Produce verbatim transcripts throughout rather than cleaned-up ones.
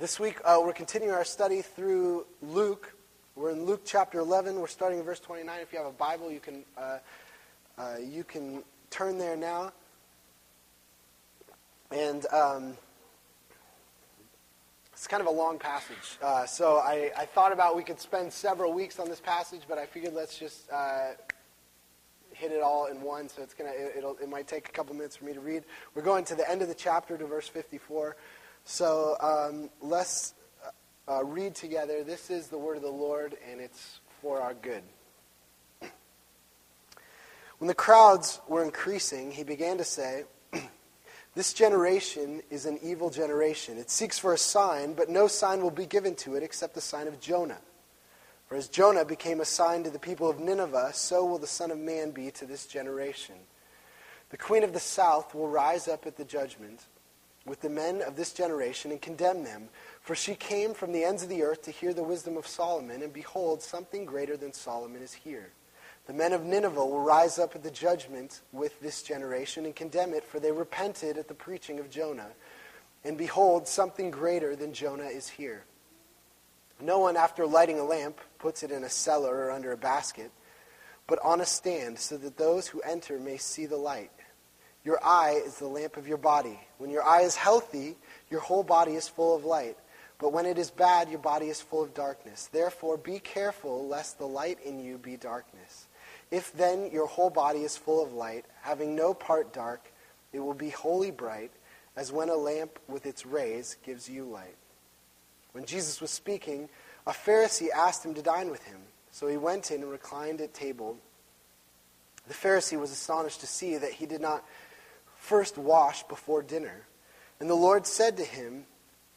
This week, uh, we're continuing our study through Luke. We're in Luke chapter eleven. We're starting in verse twenty-nine. If you have a Bible, you can uh, uh, you can turn there now. And um, it's kind of a long passage. Uh, so I, I thought about we could spend several weeks on this passage, but I figured let's just uh, hit it all in one. So it's gonna it, it'll it might take a couple minutes for me to read. We're going to the end of the chapter to verse fifty-four. So um, let's uh, read together. This is the word of the Lord, and it's for our good. When the crowds were increasing, he began to say, "This generation is an evil generation. It seeks for a sign, but no sign will be given to it except the sign of Jonah. For as Jonah became a sign to the people of Nineveh, so will the Son of Man be to this generation. The Queen of the South will rise up at the judgment with the men of this generation and condemn them. For she came from the ends of the earth to hear the wisdom of Solomon, and behold, something greater than Solomon is here. The men of Nineveh will rise up at the judgment with this generation and condemn it, for they repented at the preaching of Jonah. And behold, something greater than Jonah is here. No one, after lighting a lamp, puts it in a cellar or under a basket, but on a stand, so that those who enter may see the light. Your eye is the lamp of your body. When your eye is healthy, your whole body is full of light. But when it is bad, your body is full of darkness. Therefore, be careful lest the light in you be darkness. If then your whole body is full of light, having no part dark, it will be wholly bright, as when a lamp with its rays gives you light." When Jesus was speaking, a Pharisee asked him to dine with him. So he went in and reclined at table. The Pharisee was astonished to see that he did not first wash before dinner. And the Lord said to him,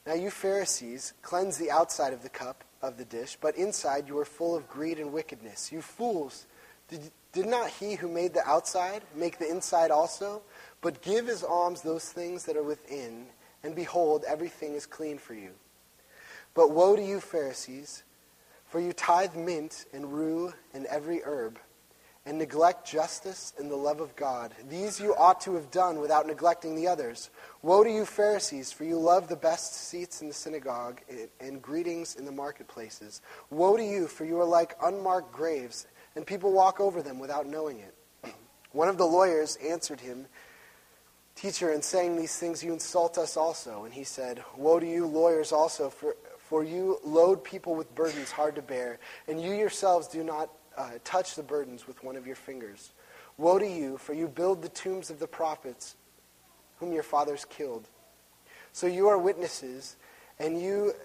"Now you Pharisees cleanse the outside of the cup of the dish, but inside you are full of greed and wickedness. You fools, did, did not he who made the outside make the inside also? But give as alms those things that are within, and behold, everything is clean for you. But woe to you Pharisees, for you tithe mint and rue and every herb, and neglect justice and the love of God. These you ought to have done without neglecting the others. Woe to you Pharisees, for you love the best seats in the synagogue and greetings in the marketplaces. Woe to you, for you are like unmarked graves, and people walk over them without knowing it." One of the lawyers answered him, "Teacher, in saying these things you insult us also." And he said, "Woe to you lawyers also, for, for you load people with burdens hard to bear, and you yourselves do not Uh, touch the burdens with one of your fingers. Woe to you, for you build the tombs of the prophets whom your fathers killed. So you are witnesses, and you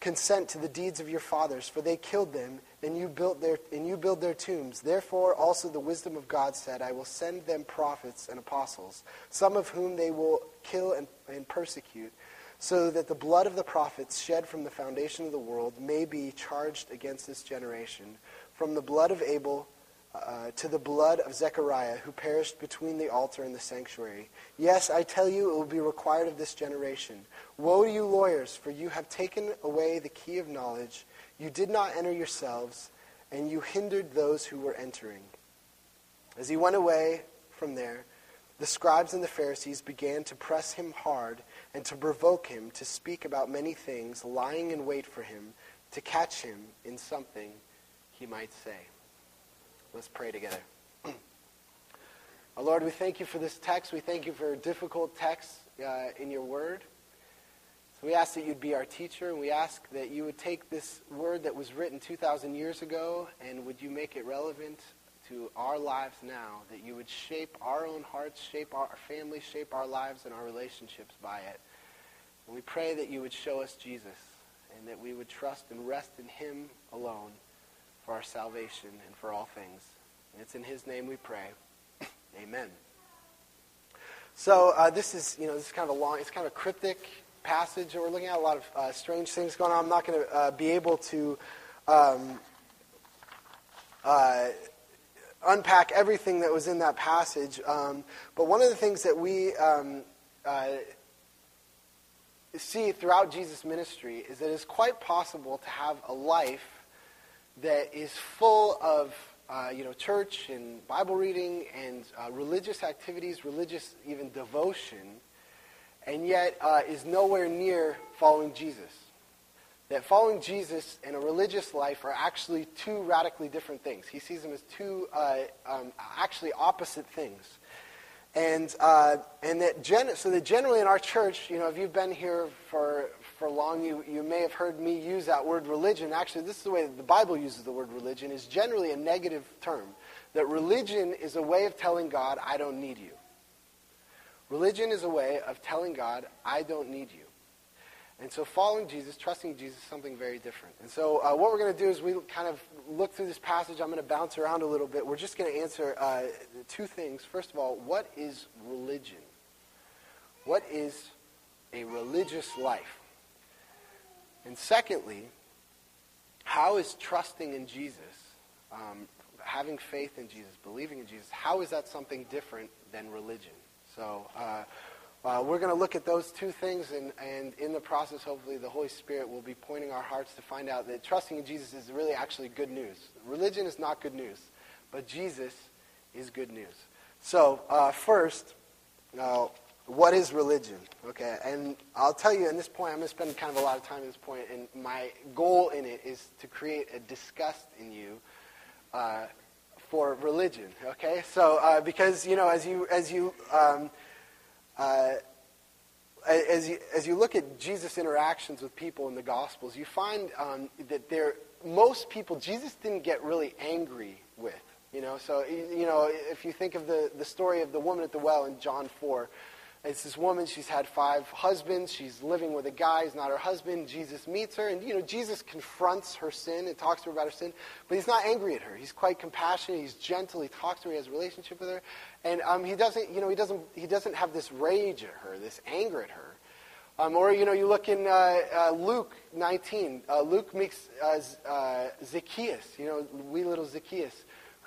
consent to the deeds of your fathers, for they killed them, and you built their and you build their tombs. Therefore also the wisdom of God said, I will send them prophets and apostles, some of whom they will kill and, and persecute, so that the blood of the prophets shed from the foundation of the world may be charged against this generation, from the blood of Abel uh, to the blood of Zechariah, who perished between the altar and the sanctuary. Yes, I tell you, it will be required of this generation. Woe to you lawyers, for you have taken away the key of knowledge. You did not enter yourselves, and you hindered those who were entering." As he went away from there, the scribes and the Pharisees began to press him hard and to provoke him to speak about many things, lying in wait for him, to catch him in something he might say. Let's pray together. Our Lord, we thank you for this text. We thank you for difficult texts uh, in your word. So we ask that you'd be our teacher, and we ask that you would take this word that was written two thousand years ago, and would you make it relevant to our lives now, that you would shape our own hearts, shape our families, shape our lives and our relationships by it. And we pray that you would show us Jesus, and that we would trust and rest in him alone, for our salvation and for all things. And it's in his name we pray. Amen. So uh, this is, you know, this is kind of a long, it's kind of a cryptic passage, and we're looking at a lot of uh, strange things going on. I'm not going to uh, be able to um, uh, unpack everything that was in that passage, um, but one of the things that we um, uh, see throughout Jesus' ministry is that it's quite possible to have a life that is full of, uh, you know, church and Bible reading and uh, religious activities, religious even devotion, and yet uh, is nowhere near following Jesus. that following Jesus and a religious life are actually two radically different things. He sees them as two uh, um, actually opposite things. And uh, and that gen- so that generally in our church, you know, if you've been here for for long, you, you may have heard me use that word religion. Actually, this is the way that the Bible uses the word religion, is generally a negative term. That religion is a way of telling God, I don't need you. Religion is a way of telling God, I don't need you. And so following Jesus, trusting Jesus is something very different. And so uh, what we're going to do is we kind of look through this passage. I'm going to bounce around a little bit. We're just going to answer uh, two things. First of all, what is religion? What is a religious life? And secondly, how is trusting in Jesus, um, having faith in Jesus, believing in Jesus, how is that something different than religion? So uh Uh, we're going to look at those two things, and, and in the process, hopefully, the Holy Spirit will be pointing our hearts to find out that trusting in Jesus is really actually good news. Religion is not good news, but Jesus is good news. So, uh, first, uh, what is religion? Okay, and I'll tell you, in this point, I'm going to spend kind of a lot of time at this point, and my goal in it is to create a disgust in you uh, for religion, okay? So, uh, because, you know, as you... as you um, Uh, as you, as you look at Jesus' interactions with people in the Gospels, you find um, that there most people Jesus didn't get really angry with. You know, so you know if you think of the, the story of the woman at the well in John four, it's this woman. She's had five husbands. She's living with a guy who's not her husband. Jesus meets her, and you know Jesus confronts her sin and talks to her about her sin, but he's not angry at her. He's quite compassionate. He's gentle. He talks to her. He has a relationship with her, and um, he doesn't, you know, he doesn't, he doesn't have this rage at her, this anger at her. Um, or you know, you look in uh, uh, Luke nineteen. Uh, Luke meets uh, uh, Zacchaeus. You know, wee little Zacchaeus,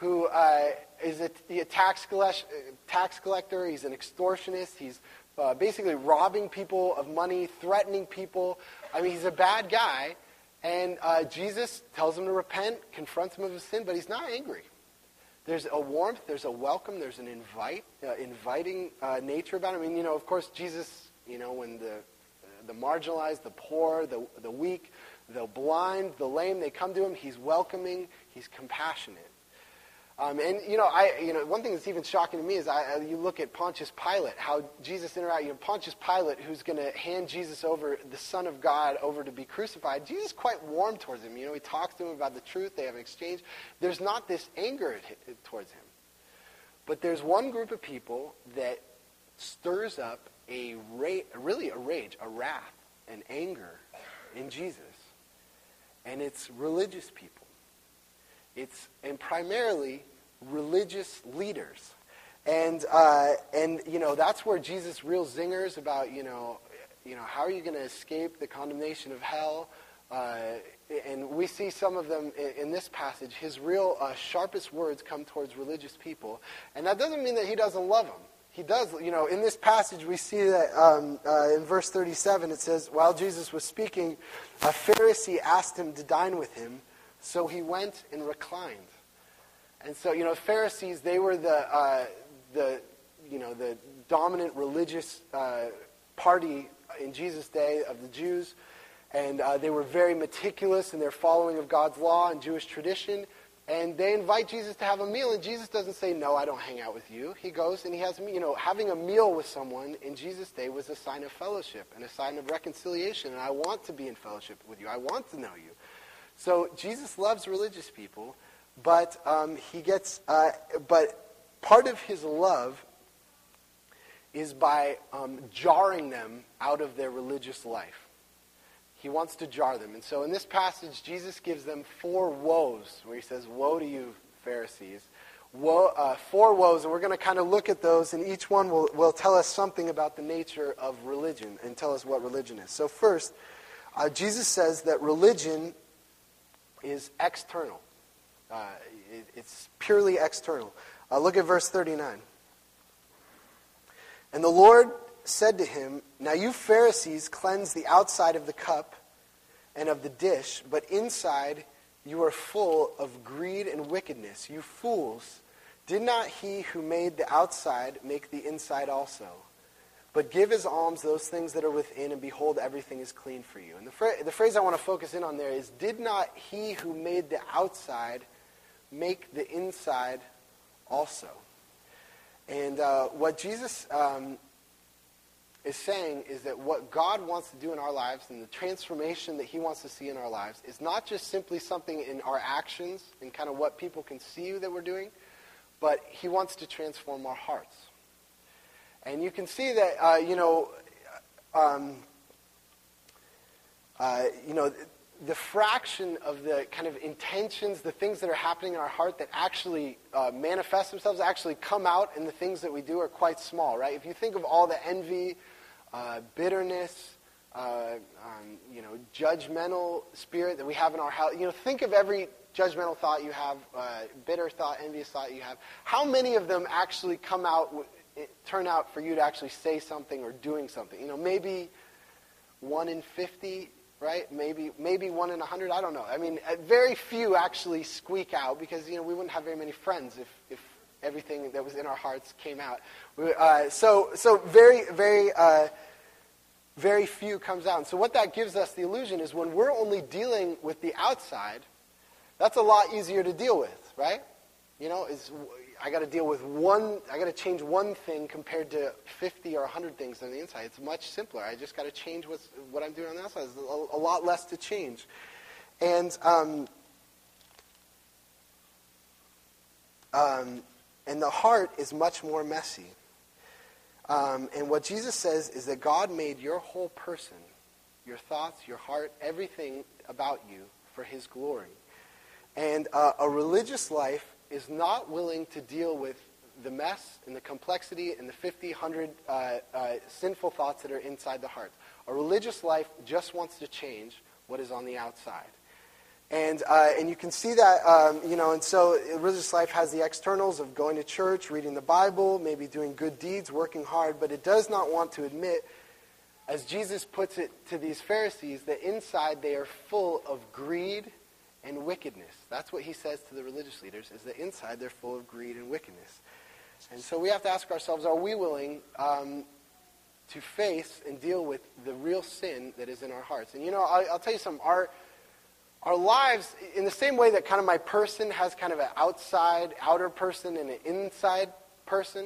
who uh, is a, a tax, collect, tax collector. He's an extortionist. He's uh, basically robbing people of money, threatening people. I mean, he's a bad guy. And uh, Jesus tells him to repent, confronts him of his sin, but he's not angry. There's a warmth. There's a welcome. There's an invite, uh, inviting uh, nature about him. I mean, you know, of course, Jesus, you know, when the the marginalized, the poor, the the weak, the blind, the lame, they come to him, he's welcoming. He's compassionate. Um, and you know, I you know one thing that's even shocking to me is I, you look at Pontius Pilate, how Jesus interacted. You know, Pontius Pilate, who's going to hand Jesus over, the Son of God, over to be crucified. Jesus is quite warm towards him. You know, he talks to him about the truth. They have an exchange. There's not this anger at, towards him. But there's one group of people that stirs up a ra- really a rage, a wrath, an anger in Jesus, and it's religious people. It's and primarily religious leaders, and uh, and you know that's where Jesus' real zingers about you know, you know how are you going to escape the condemnation of hell, uh, and we see some of them in, in this passage. His real uh, sharpest words come towards religious people, and that doesn't mean that he doesn't love them. He does, you know. In this passage, we see that um, uh, in verse thirty-seven it says, while Jesus was speaking, a Pharisee asked him to dine with him. So he went and reclined. And so, you know, Pharisees, they were the, uh, the you know, the dominant religious uh, party in Jesus' day of the Jews. And uh, they were very meticulous in their following of God's law and Jewish tradition. And they invite Jesus to have a meal. And Jesus doesn't say, no, I don't hang out with you. He goes and he has, you know, having a meal with someone in Jesus' day was a sign of fellowship and a sign of reconciliation. And I want to be in fellowship with you. I want to know you. So Jesus loves religious people, but um, he gets. Uh, but part of his love is by um, jarring them out of their religious life. He wants to jar them, and so in this passage, Jesus gives them four woes, where he says, "Woe to you, Pharisees!" Woe, uh, four woes, and we're going to kind of look at those, and each one will will tell us something about the nature of religion and tell us what religion is. So first, uh, Jesus says that religion is external. Uh, it, it's purely external. Uh, look at verse thirty-nine. And the Lord said to him, now you Pharisees cleanse the outside of the cup and of the dish, but inside you are full of greed and wickedness. You fools, did not he who made the outside make the inside also? but give as alms those things that are within, and behold, everything is clean for you. And the, fra- the phrase I want to focus in on there is, did not he who made the outside make the inside also? And uh, what Jesus um, is saying is that what God wants to do in our lives and the transformation that he wants to see in our lives is not just simply something in our actions and kind of what people can see that we're doing, but he wants to transform our hearts. And you can see that, uh, you know, um, uh, you know, the fraction of the kind of intentions, the things that are happening in our heart that actually uh, manifest themselves, actually come out, and the things that we do are quite small, right? If you think of all the envy, uh, bitterness, uh, um, you know, judgmental spirit that we have in our house, you know, think of every judgmental thought you have, uh, bitter thought, envious thought you have. How many of them actually come out, w- it turn out for you to actually say something or doing something? You know, maybe one in fifty, right? Maybe maybe one in a hundred. I don't know. I mean, very few actually squeak out, because, you know, we wouldn't have very many friends if, if everything that was in our hearts came out. Uh, so so very, very, uh, very few comes out. And so what that gives us the illusion is, when we're only dealing with the outside, that's a lot easier to deal with, right? You know, is I got to deal with one, I got to change one thing compared to fifty or one hundred things on the inside. It's much simpler. I just got to change what's, what I'm doing on the outside. There's a, a lot less to change. And um, um, and the heart is much more messy. Um, and what Jesus says is that God made your whole person, your thoughts, your heart, everything about you, for his glory. And uh, a religious life is not willing to deal with the mess and the complexity and the fifty, one hundred uh, uh, sinful thoughts that are inside the heart. A religious life just wants to change what is on the outside. And uh, and you can see that, um, you know, and so religious life has the externals of going to church, reading the Bible, maybe doing good deeds, working hard, but it does not want to admit, as Jesus puts it to these Pharisees, that inside they are full of greed and wickedness. That's what he says to the religious leaders, is that inside they're full of greed and wickedness. And so we have to ask ourselves, are we willing um, to face and deal with the real sin that is in our hearts? And you know, I, I'll tell you something, our, our lives, in the same way that kind of my person has kind of an outside, outer person and an inside person,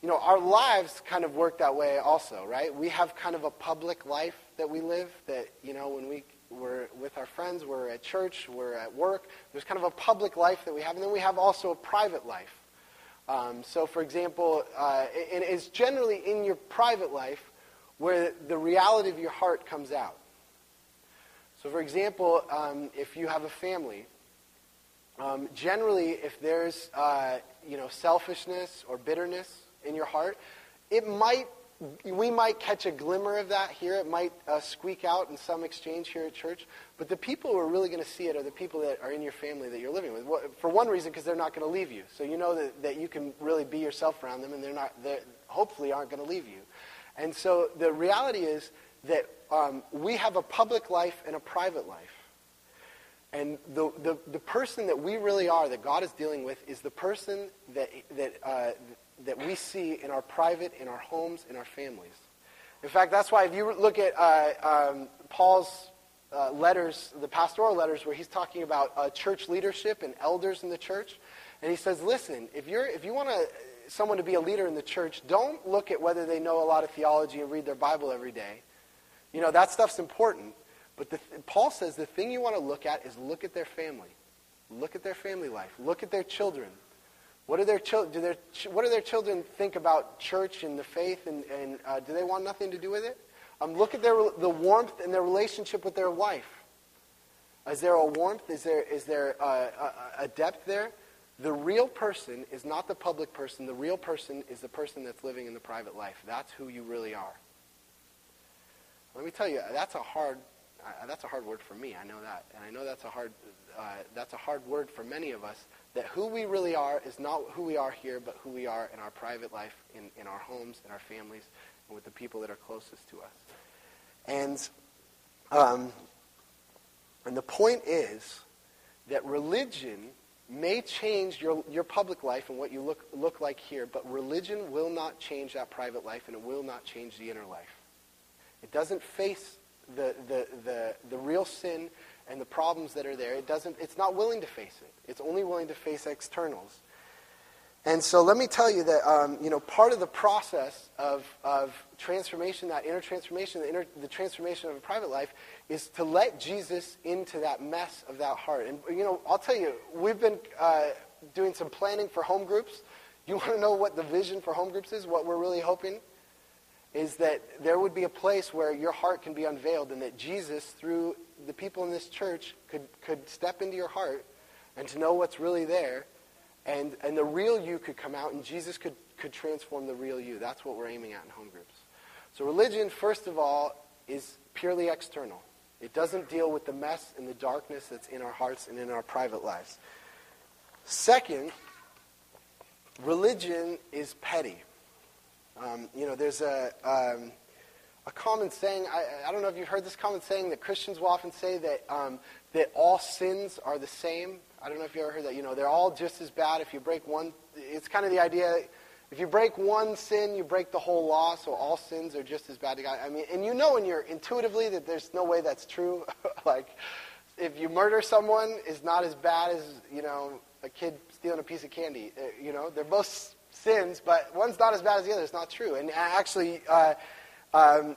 you know, our lives kind of work that way also, right? We have kind of a public life that we live that, you know, when we we're with our friends, we're at church, we're at work. There's kind of a public life that we have, and then we have also a private life. Um, so, for example, uh, and it's generally in your private life where the reality of your heart comes out. So, for example, um, if you have a family, um, generally if there's, uh, you know, selfishness or bitterness in your heart, it might we might catch a glimmer of that here. It might uh, squeak out in some exchange here at church. But the people who are really going to see it are the people that are in your family that you're living with. For one reason, because they're not going to leave you. So you know that, that you can really be yourself around them, and they're not, they hopefully aren't going to leave you. And so the reality is that um, we have a public life and a private life. And the, the the person that we really are, that God is dealing with, is the person that that uh, that we see in our private, in our homes, in our families. In fact, that's why if you look at uh, um, Paul's uh, letters, the pastoral letters, where he's talking about uh, church leadership and elders in the church, and he says, "Listen, if you're if you want to someone to be a leader in the church, don't look at whether they know a lot of theology and read their Bible every day. You know, that stuff's important." But the, Paul says the thing you want to look at is look at their family. Look at their family life. Look at their children. What do their, chil- do their ch- what do their children think about church and the faith, and, and uh, do they want nothing to do with it? Um, look at their the warmth and their relationship with their wife. Is there a warmth? Is there is there a, a, a depth there? The real person is not the public person. The real person is the person that's living in the private life. That's who you really are. Let me tell you, that's a hard... Uh, that's a hard word for me, I know that. And I know that's a hard uh, that's a hard word for many of us, that who we really are is not who we are here, but who we are in our private life, in, in our homes, in our families, and with the people that are closest to us. And, um, and the point is that religion may change your your public life and what you look look like here, but religion will not change that private life, and it will not change the inner life. It doesn't face the the the, the real sin and the problems that are there. It doesn't. It's not willing to face it. It's only willing to face externals. And so let me tell you that um, you know part of the process of of transformation, that inner transformation, the inner the transformation of a private life, is to let Jesus into that mess of that heart. And you know, I'll tell you, we've been uh, doing some planning for home groups. You want to know what the vision for home groups is? What we're really hoping is that there would be a place where your heart can be unveiled, and that Jesus, through the people in this church, could could step into your heart and to know what's really there. And and the real you could come out, and Jesus could, could transform the real you. That's what we're aiming at in home groups. So religion, first of all, is purely external. It doesn't deal with the mess and the darkness that's in our hearts and in our private lives. Second, religion is petty. Um, you know, there's a um, a common saying, I, I don't know if you've heard this common saying, that Christians will often say that um, that all sins are the same. I don't know if you ever heard that. You know, they're all just as bad. If you break one, it's kind of the idea, if you break one sin, you break the whole law, so all sins are just as bad to God. I mean, and you know in your intuitively that there's no way that's true. Like, if you murder someone, it's not as bad as, you know, a kid stealing a piece of candy. Uh, you know, they're both sins, but one's not as bad as the other. It's not true. And actually, uh, um,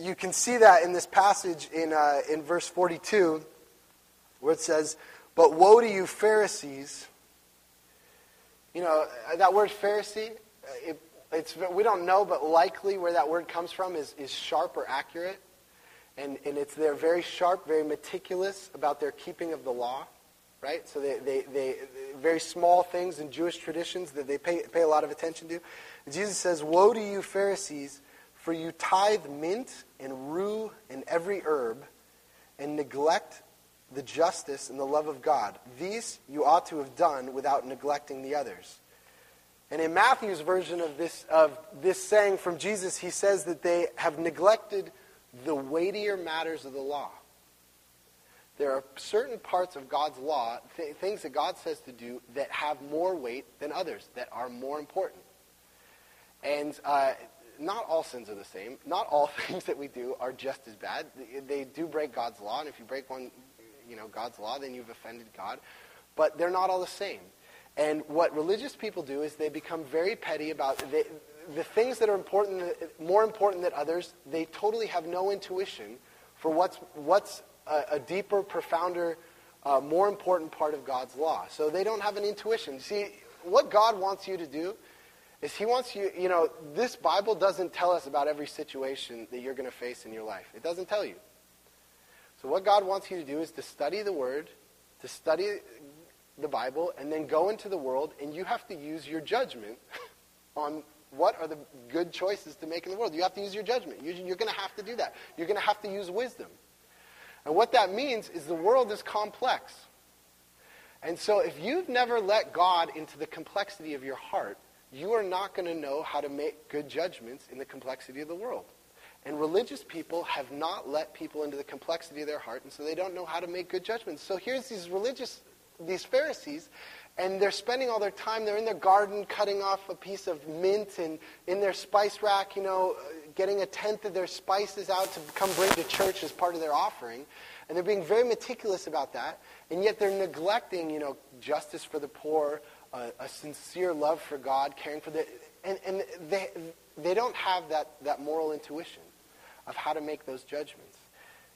you can see that in this passage in uh, in verse forty-two, where it says, "But woe to you, Pharisees." You know, that word Pharisee, it, it's, we don't know, but likely where that word comes from is, is sharp or accurate. And, and it's they're very sharp, very meticulous about their keeping of the law, right? So they, they, they very small things in Jewish traditions that they pay, pay a lot of attention to. And Jesus says, "Woe to you, Pharisees, for you tithe mint and rue and every herb and neglect the justice and the love of God. These you ought to have done without neglecting the others." And in Matthew's version of this of this saying from Jesus, he says that they have neglected the weightier matters of the law. There are certain parts of God's law, th- things that God says to do, that have more weight than others, that are more important. And uh, not all sins are the same. Not all things that we do are just as bad. They do break God's law, and if you break one, you know, God's law, then you've offended God. But they're not all the same. And what religious people do is they become very petty about they, the things that are important, more important than others. They totally have no intuition for what's what's a, a deeper, profounder, uh, more important part of God's law. So they don't have an intuition. See, what God wants you to do is he wants you, you know, this Bible doesn't tell us about every situation that you're going to face in your life. It doesn't tell you. So what God wants you to do is to study the Word, to study the Bible, and then go into the world, and you have to use your judgment on what are the good choices to make in the world. You have to use your judgment. You're going to have to do that. You're going to have to use wisdom. And what that means is the world is complex. And so if you've never let God into the complexity of your heart, you are not going to know how to make good judgments in the complexity of the world. And religious people have not let people into the complexity of their heart, and so they don't know how to make good judgments. So here's these religious, these Pharisees, and they're spending all their time, they're in their garden cutting off a piece of mint, and in their spice rack, you know, getting a tenth of their spices out to come bring to church as part of their offering. And they're being very meticulous about that, and yet they're neglecting, you know, justice for the poor, uh, a sincere love for God, caring for the... And, and they they don't have that, that moral intuition of how to make those judgments.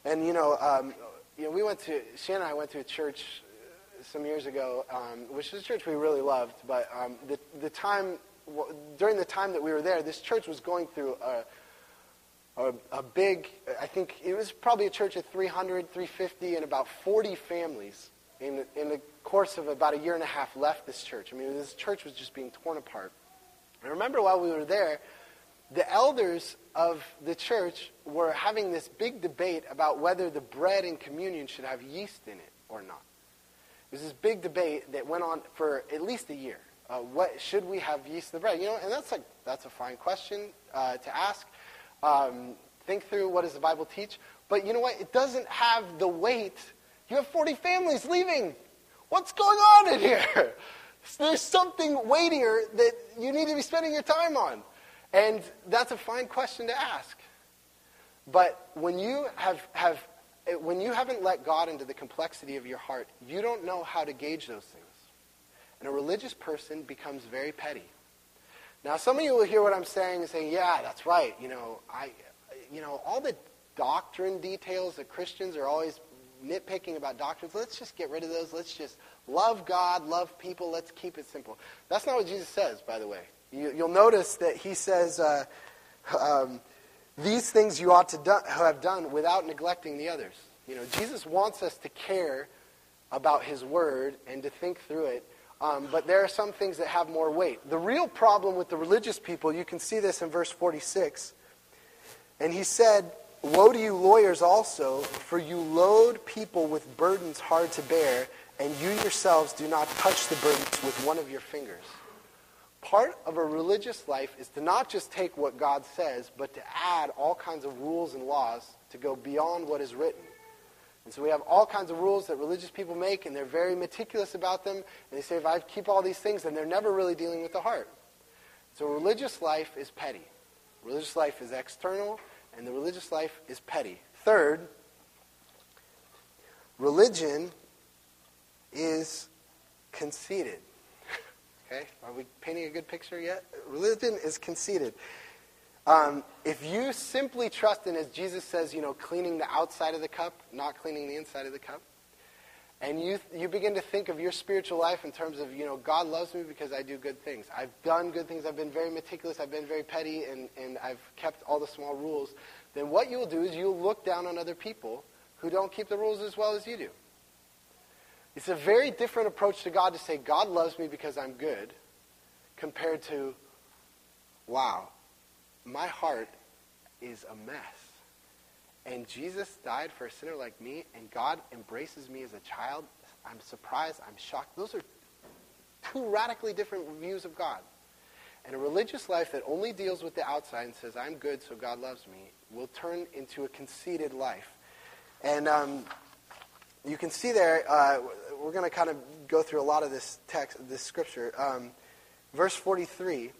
And, you know, um, you know, we went to, Shannon and I went to a church some years ago, um, which is a church we really loved, but um, the, the time, w- during the time that we were there, this church was going through a, a, a big, I think it was probably a church of three hundred, three fifty, and about forty families in, in the course of about a year and a half left this church. I mean, this church was just being torn apart. I remember while we were there, the elders of the church were having this big debate about whether the bread in communion should have yeast in it or not. It was this big debate that went on for at least a year. Uh, what should we have yeast in the bread? You know, and that's like that's a fine question uh, to ask. Um, think through, what does the Bible teach? But you know what? It doesn't have the weight. You have forty families leaving. What's going on in here? There's something weightier that you need to be spending your time on. And that's a fine question to ask. But when you have, have when you haven't let God into the complexity of your heart, you don't know how to gauge those things. And a religious person becomes very petty. Now, some of you will hear what I'm saying and say, yeah, that's right. You know, I, you know, all the doctrine details that Christians are always nitpicking about doctrines, let's just get rid of those. Let's just love God, love people. Let's keep it simple. That's not what Jesus says, by the way. You, you'll notice that he says, uh, um, these things you ought to do, have done without neglecting the others. You know, Jesus wants us to care about his word and to think through it. Um, but there are some things that have more weight. The real problem with the religious people, you can see this in verse forty-six. And he said, woe to you lawyers also, for you load people with burdens hard to bear, and you yourselves do not touch the burdens with one of your fingers. Part of a religious life is to not just take what God says, but to add all kinds of rules and laws to go beyond what is written. And so we have all kinds of rules that religious people make, and they're very meticulous about them. And they say, if I keep all these things, then they're never really dealing with the heart. So religious life is petty. Religious life is external, and the religious life is petty. Third, religion is conceited. Okay? Are we painting a good picture yet? Religion is conceited. Um, if you simply trust in, as Jesus says, you know, cleaning the outside of the cup, not cleaning the inside of the cup, and you you begin to think of your spiritual life in terms of, you know, God loves me because I do good things. I've done good things. I've been very meticulous. I've been very petty, and, and I've kept all the small rules. Then what you'll do is you'll look down on other people who don't keep the rules as well as you do. It's a very different approach to God to say, God loves me because I'm good, compared to, wow, my heart is a mess. And Jesus died for a sinner like me, and God embraces me as a child. I'm surprised. I'm shocked. Those are two radically different views of God. And a religious life that only deals with the outside and says, I'm good, so God loves me, will turn into a conceited life. And um, you can see there, uh, we're going to kind of go through a lot of this text, this scripture. Um, verse forty-three,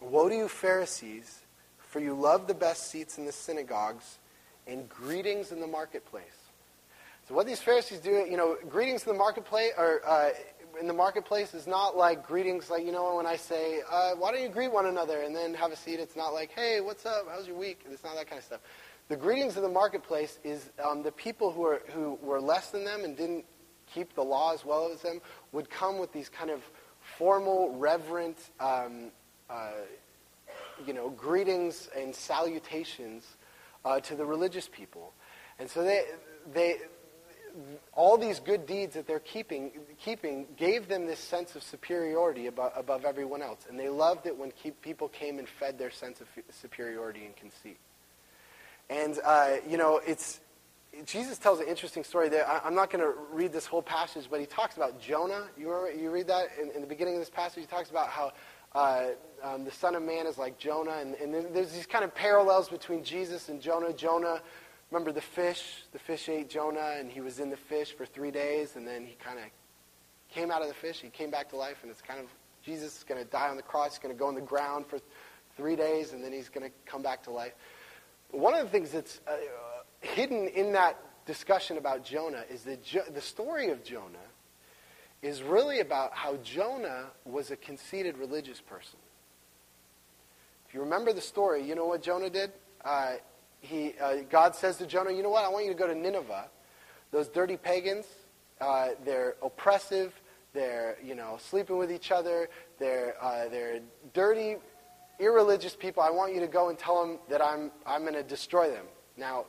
woe to you, Pharisees, for you love the best seats in the synagogues and greetings in the marketplace. So what these Pharisees do, you know, greetings in the marketplace, or uh, in the marketplace is not like greetings like, you know, when I say, uh, why don't you greet one another and then have a seat? It's not like, hey, what's up? How's your week? It's not that kind of stuff. The greetings in the marketplace is um, the people who are who were less than them and didn't keep the law as well as them would come with these kind of formal, reverent um Uh, you know, greetings and salutations uh, to the religious people. And so they, they, all these good deeds that they're keeping, keeping gave them this sense of superiority above, above everyone else. And they loved it when keep, people came and fed their sense of superiority and conceit. And, uh, you know, it's, Jesus tells an interesting story there. I, I'm not going to read this whole passage, but he talks about Jonah. You, remember, you read that in, in the beginning of this passage. He talks about how Uh, um, the Son of Man is like Jonah, and, and there's these kind of parallels between Jesus and Jonah. Jonah, remember the fish? The fish ate Jonah, and he was in the fish for three days, and then he kind of came out of the fish. He came back to life, and it's kind of, Jesus is going to die on the cross. He's going to go in the ground for three days, and then he's going to come back to life. But one of the things that's uh, hidden in that discussion about Jonah is that jo- the story of Jonah is really about how Jonah was a conceited religious person. If you remember the story, you know what Jonah did? Uh, he, uh, God says to Jonah, you know what, I want you to go to Nineveh. Those dirty pagans, uh, they're oppressive, they're, you know, sleeping with each other, they're, uh, they're dirty, irreligious people. I want you to go and tell them that I'm, I'm going to destroy them. Now,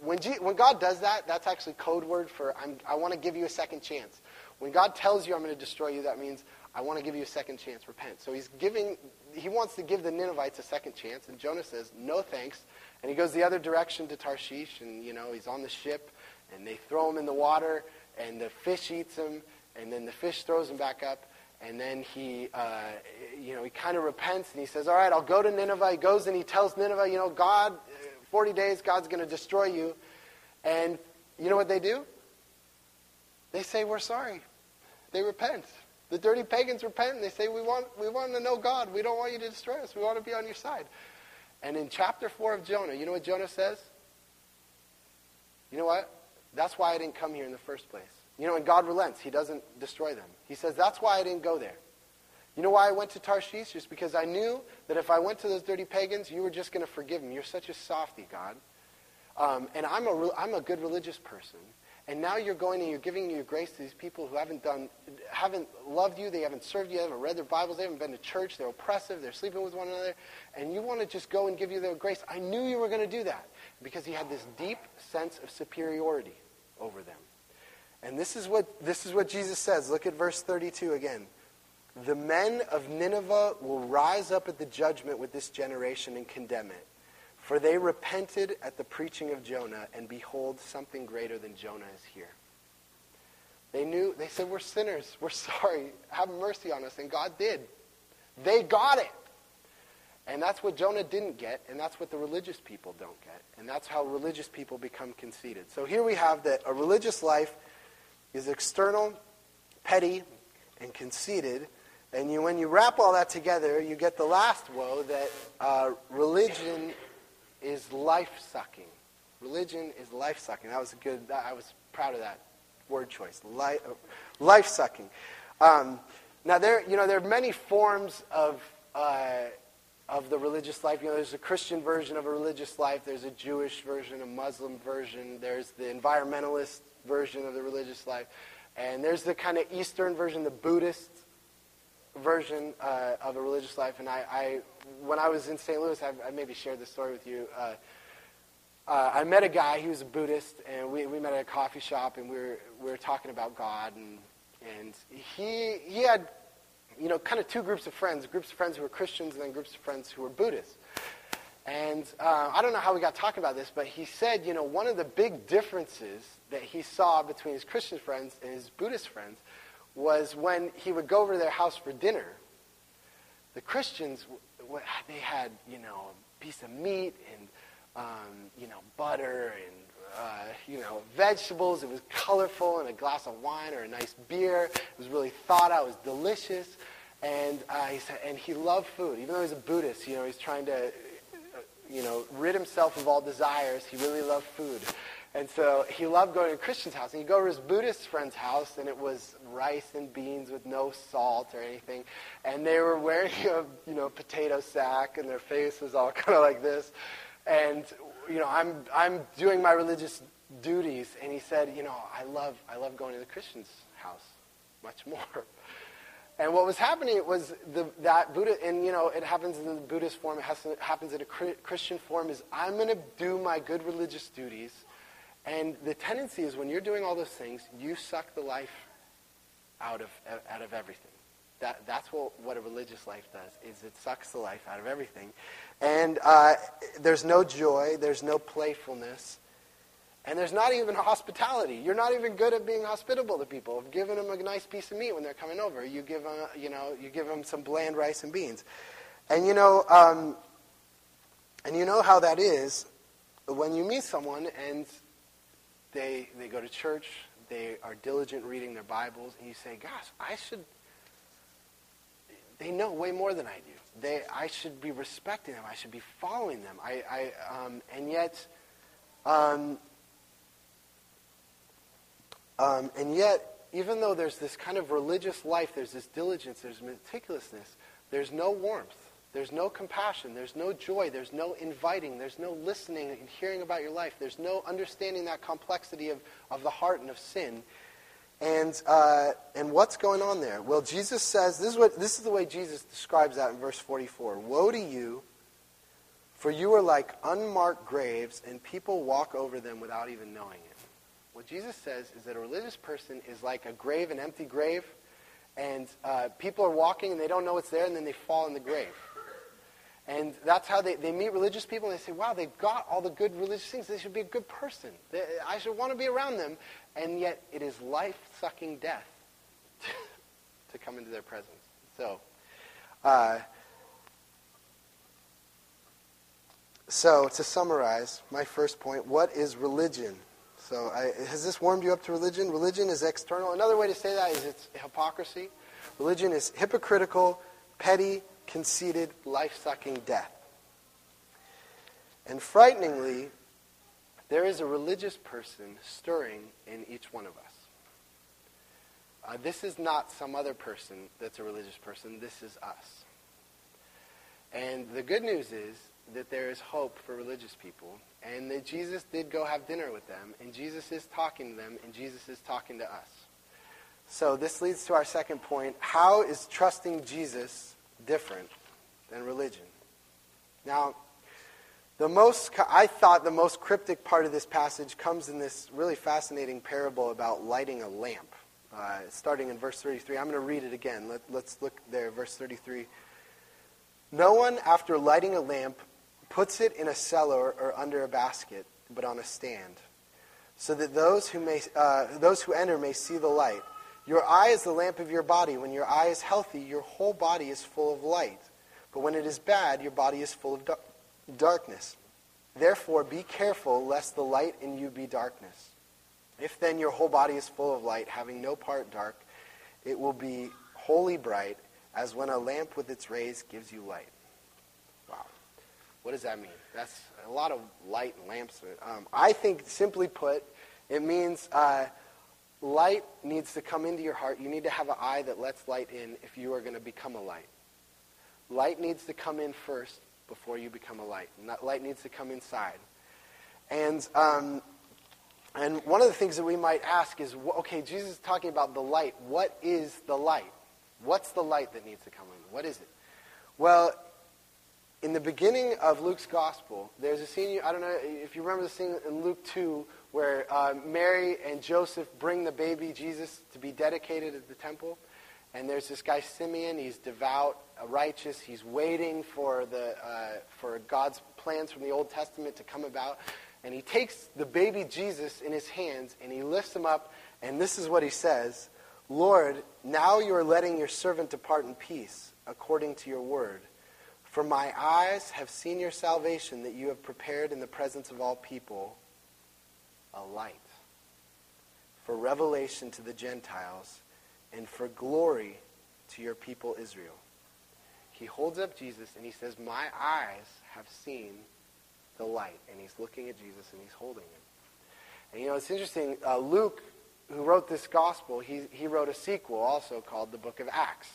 when, G- when God does that, that's actually code word for I'm, I want to give you a second chance. When God tells you I'm going to destroy you, that means I want to give you a second chance. Repent. So he's giving, he wants to give the Ninevites a second chance. And Jonah says, no thanks. And he goes the other direction to Tarshish. And, you know, he's on the ship. And they throw him in the water. And the fish eats him. And then the fish throws him back up. And then he, uh, you know, he kind of repents. And he says, all right, I'll go to Nineveh. He goes and he tells Nineveh, you know, God, forty days, God's going to destroy you. And you know what they do? They say, we're sorry. They repent. The dirty pagans repent. And they say, we want, we want to know God. We don't want you to destroy us. We want to be on your side. And in chapter four of Jonah, you know what Jonah says? You know what? That's why I didn't come here in the first place. You know, and God relents. He doesn't destroy them. He says, that's why I didn't go there. You know why I went to Tarshish? Just because I knew that if I went to those dirty pagans, you were just going to forgive me. You're such a softy, God. Um, and I'm a, re- I'm a good religious person. And now you're going and you're giving your grace to these people who haven't done, haven't loved you, they haven't served you, they haven't read their Bibles, they haven't been to church, they're oppressive, they're sleeping with one another, and you want to just go and give you their grace. I knew you were going to do that because he had this deep sense of superiority over them. And this is what this is what Jesus says. Look at verse thirty-two again. The men of Nineveh will rise up at the judgment with this generation and condemn it. For they repented at the preaching of Jonah, and behold, something greater than Jonah is here. They knew, they said, we're sinners, we're sorry, have mercy on us, and God did. They got it. And that's what Jonah didn't get, and that's what the religious people don't get. And that's how religious people become conceited. So here we have that a religious life is external, petty, and conceited. And you, when you wrap all that together, you get the last woe, that uh, religion is life-sucking. Religion is life-sucking. That was a good, I was proud of that word choice. Life, life-sucking. Um, now, there, you know, there are many forms of uh, of the religious life. You know, there's a Christian version of a religious life. There's a Jewish version, a Muslim version. There's the environmentalist version of the religious life. And there's the kind of Eastern version, the Buddhist version uh, of a religious life. And I, I when I was in Saint Louis, I, I maybe shared this story with you. Uh, uh, I met a guy, he was a Buddhist, and we, we met at a coffee shop, and we were we were talking about God, and and he he had, you know, kind of two groups of friends, groups of friends who were Christians, and then groups of friends who were Buddhists. And uh, I don't know how we got talking about this, but he said, you know, one of the big differences that he saw between his Christian friends and his Buddhist friends was when he would go over to their house for dinner, the Christians, they had, you know, a piece of meat and, um, you know, butter and, uh, you know, vegetables. It was colorful, and a glass of wine or a nice beer. It was really thought out. It was delicious. And uh, he said, and he loved food. Even though he's a Buddhist, you know, he's trying to, you know, rid himself of all desires. He really loved food. And so he loved going to a Christian's house. And he'd go over to his Buddhist friend's house, and it was rice and beans with no salt or anything. And they were wearing a, you know, potato sack, and their face was all kind of like this. And, you know, I'm I'm doing my religious duties. And he said, you know, I love I love going to the Christian's house much more. And what was happening was the, that Buddha, and, you know, it happens in the Buddhist form, it, has to, it happens in a Christian form, is I'm going to do my good religious duties. And the tendency is when you're doing all those things, you suck the life out of out of everything. That that's what, what a religious life does, is it sucks the life out of everything. And uh, there's no joy, there's no playfulness, and there's not even hospitality. You're not even good at being hospitable to people, of giving them a nice piece of meat when they're coming over. You give them, you know, you give them some bland rice and beans, and you know, um, and you know how that is when you meet someone and. They they go to church, they are diligent reading their Bibles, and you say, gosh, I should, they know way more than I do. They I should be respecting them, I should be following them. I, I um and yet um um and yet even though there's this kind of religious life, there's this diligence, there's meticulousness, there's no warmth. There's no compassion. There's no joy. There's no inviting. There's no listening and hearing about your life. There's no understanding that complexity of, of the heart and of sin. And uh, and what's going on there? Well, Jesus says, this is what this is the way Jesus describes that in verse forty-four. Woe to you, for you are like unmarked graves, and people walk over them without even knowing it. What Jesus says is that a religious person is like a grave, an empty grave, and uh, people are walking and they don't know it's there, and then they fall in the grave. And that's how they, they meet religious people, and they say, wow, they've got all the good religious things. They should be a good person. They, I should want to be around them. And yet it is life-sucking death to come into their presence. So uh, so to summarize my first point, what is religion? So I, has this warmed you up to religion? Religion is external. Another way to say that is it's hypocrisy. Religion is hypocritical, petty, conceited, life-sucking death. And frighteningly, there is a religious person stirring in each one of us. Uh, this is not some other person that's a religious person. This is us. And the good news is that there is hope for religious people, and that Jesus did go have dinner with them, and Jesus is talking to them, and Jesus is talking to us. So this leads to our second point. How is trusting Jesus different than religion? Now, the most I thought the most cryptic part of this passage comes in this really fascinating parable about lighting a lamp, uh, starting in verse thirty-three. I'm going to read it again. Let, let's look there, verse thirty-three. No one, after lighting a lamp, puts it in a cellar or under a basket, but on a stand, so that those who may uh, those who enter may see the light. Your eye is the lamp of your body. When your eye is healthy, your whole body is full of light. But when it is bad, your body is full of du- darkness. Therefore, be careful, lest the light in you be darkness. If then your whole body is full of light, having no part dark, it will be wholly bright, as when a lamp with its rays gives you light. Wow. What does that mean? That's a lot of light and lamps. Um, I think, simply put, it means uh, light needs to come into your heart. You need to have an eye that lets light in if you are going to become a light. Light needs to come in first before you become a light. Light needs to come inside. And um, and one of the things that we might ask is, okay, Jesus is talking about the light. What is the light? What's the light that needs to come in? What is it? Well, in the beginning of Luke's gospel, there's a scene, I don't know if you remember the scene in Luke two, where uh, Mary and Joseph bring the baby Jesus to be dedicated at the temple. And there's this guy Simeon, he's devout, righteous, he's waiting for the uh, for God's plans from the Old Testament to come about. And he takes the baby Jesus in his hands, and he lifts him up, and this is what he says: Lord, now you are letting your servant depart in peace, according to your word. For my eyes have seen your salvation that you have prepared in the presence of all people, a light for revelation to the Gentiles and for glory to your people Israel. He holds up Jesus and he says, my eyes have seen the light. And he's looking at Jesus and he's holding him. And you know, it's interesting, uh, Luke, who wrote this gospel, he, he wrote a sequel also called the Book of Acts.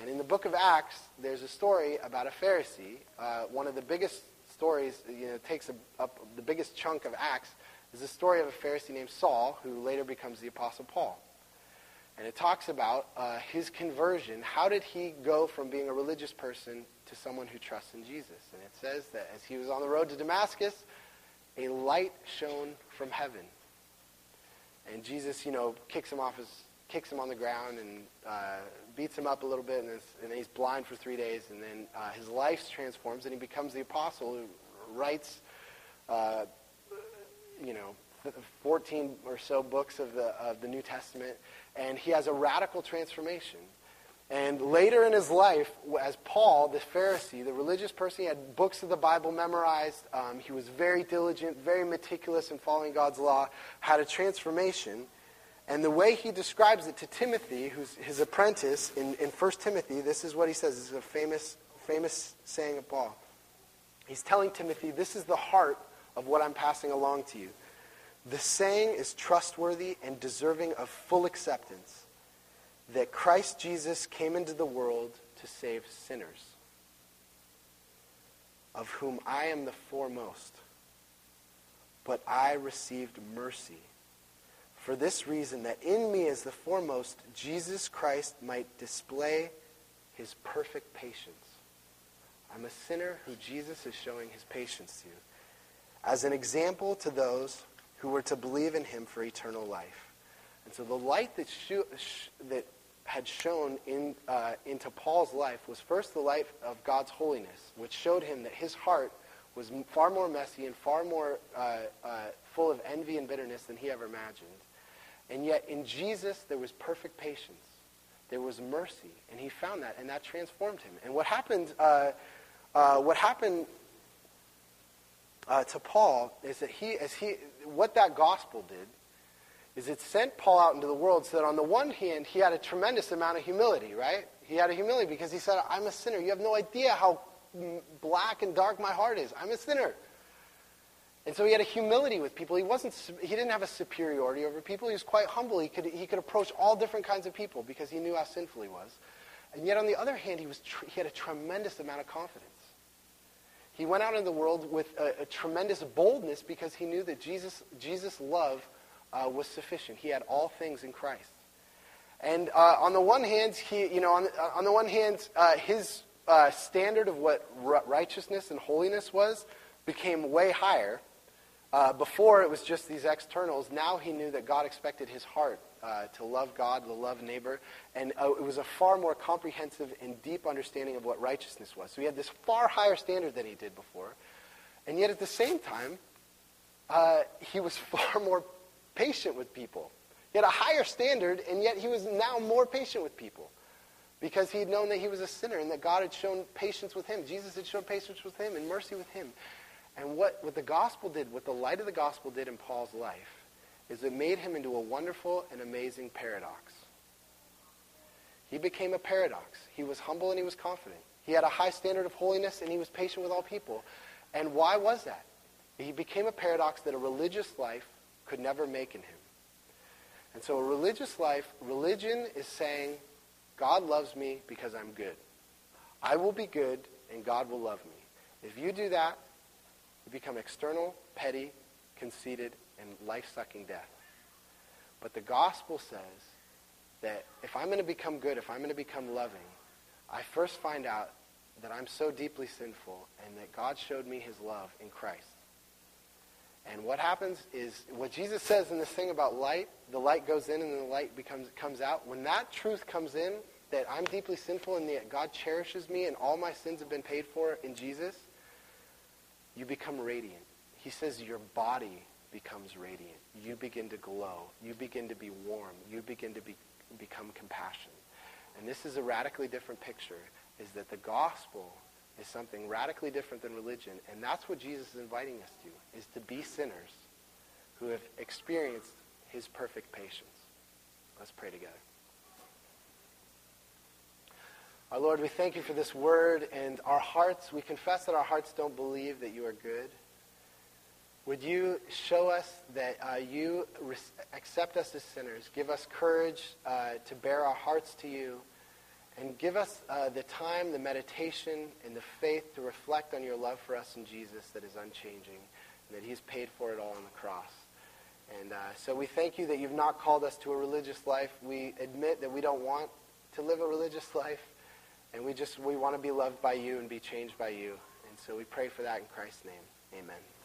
And in the Book of Acts, there's a story about a Pharisee. Uh, one of the biggest stories, you know, takes a, up the biggest chunk of Acts, is the story of a Pharisee named Saul, who later becomes the Apostle Paul. And it talks about uh, his conversion. How did he go from being a religious person to someone who trusts in Jesus? And it says that as he was on the road to Damascus, a light shone from heaven. And Jesus, you know, kicks him off his, kicks him on the ground and uh, beats him up a little bit, and, is, and he's blind for three days. And then uh, his life transforms, and he becomes the apostle who writes, uh, you know, fourteen or so books of the of the New Testament. And he has a radical transformation. And later in his life, as Paul, the Pharisee, the religious person, he had books of the Bible memorized. Um, he was very diligent, very meticulous in following God's law, had a transformation. And the way he describes it to Timothy, who's his apprentice, in, in First Timothy, this is what he says. This is a famous, famous saying of Paul. He's telling Timothy, this is the heart of what I'm passing along to you. The saying is trustworthy and deserving of full acceptance, that Christ Jesus came into the world to save sinners, of whom I am the foremost, but I received mercy. For this reason, that in me as the foremost, Jesus Christ might display his perfect patience. I'm a sinner who Jesus is showing his patience to, as an example to those who were to believe in him for eternal life. And so the light that sho- sh- that had shone in, uh, into Paul's life was first the light of God's holiness, which showed him that his heart was far more messy and far more uh, uh, full of envy and bitterness than he ever imagined. And yet in Jesus there was perfect patience. There was mercy. And he found that, and that transformed him. And what happened, uh, uh, what happened uh, to Paul is that he, as he, what that gospel did is it sent Paul out into the world so that on the one hand, he had a tremendous amount of humility, right? He had a humility because he said, I'm a sinner. You have no idea how black and dark my heart is. I'm a sinner. And so he had a humility with people. He wasn't. He didn't have a superiority over people. He was quite humble. He could he could approach all different kinds of people because he knew how sinful he was. And yet, on the other hand, he was he had a tremendous amount of confidence. He went out into the world with a, a tremendous boldness because he knew that Jesus Jesus' love uh, was sufficient. He had all things in Christ. And uh, on the one hand, he you know on on the one hand, uh, his uh, standard of what righteousness and holiness was became way higher. Uh, before it was just these externals. Now he knew that God expected his heart uh, to love God, to love neighbor, and uh, it was a far more comprehensive and deep understanding of what righteousness was. So he had this far higher standard than he did before, and yet at the same time, uh, he was far more patient with people. He had a higher standard, and yet he was now more patient with people because he had known that he was a sinner and that God had shown patience with him. Jesus had shown patience with him and mercy with him. And what, what the gospel did, what the light of the gospel did in Paul's life, is it made him into a wonderful and amazing paradox. He became a paradox. He was humble and he was confident. He had a high standard of holiness and he was patient with all people. And why was that? He became a paradox that a religious life could never make in him. And so a religious life, religion is saying, God loves me because I'm good. I will be good and God will love me. If you do that, become external, petty, conceited, and life-sucking death. But the gospel says that if I'm going to become good, if I'm going to become loving, I first find out that I'm so deeply sinful and that God showed me his love in Christ. And what happens is, what Jesus says in this thing about light, the light goes in and the light becomes comes out. When that truth comes in, that I'm deeply sinful and that God cherishes me and all my sins have been paid for in Jesus, you become radiant. He says your body becomes radiant. You begin to glow. You begin to be warm. You begin to be, become compassion. And this is a radically different picture, is that the gospel is something radically different than religion. And that's what Jesus is inviting us to, is to be sinners who have experienced his perfect patience. Let's pray together. Our Lord, we thank you for this word and our hearts. We confess that our hearts don't believe that you are good. Would you show us that uh, you re- accept us as sinners, give us courage uh, to bear our hearts to you, and give us uh, the time, the meditation, and the faith to reflect on your love for us in Jesus that is unchanging, and that he's paid for it all on the cross. And uh, so we thank you that you've not called us to a religious life. We admit that we don't want to live a religious life. And we just, we want to be loved by you and be changed by you. And so we pray for that in Christ's name. Amen.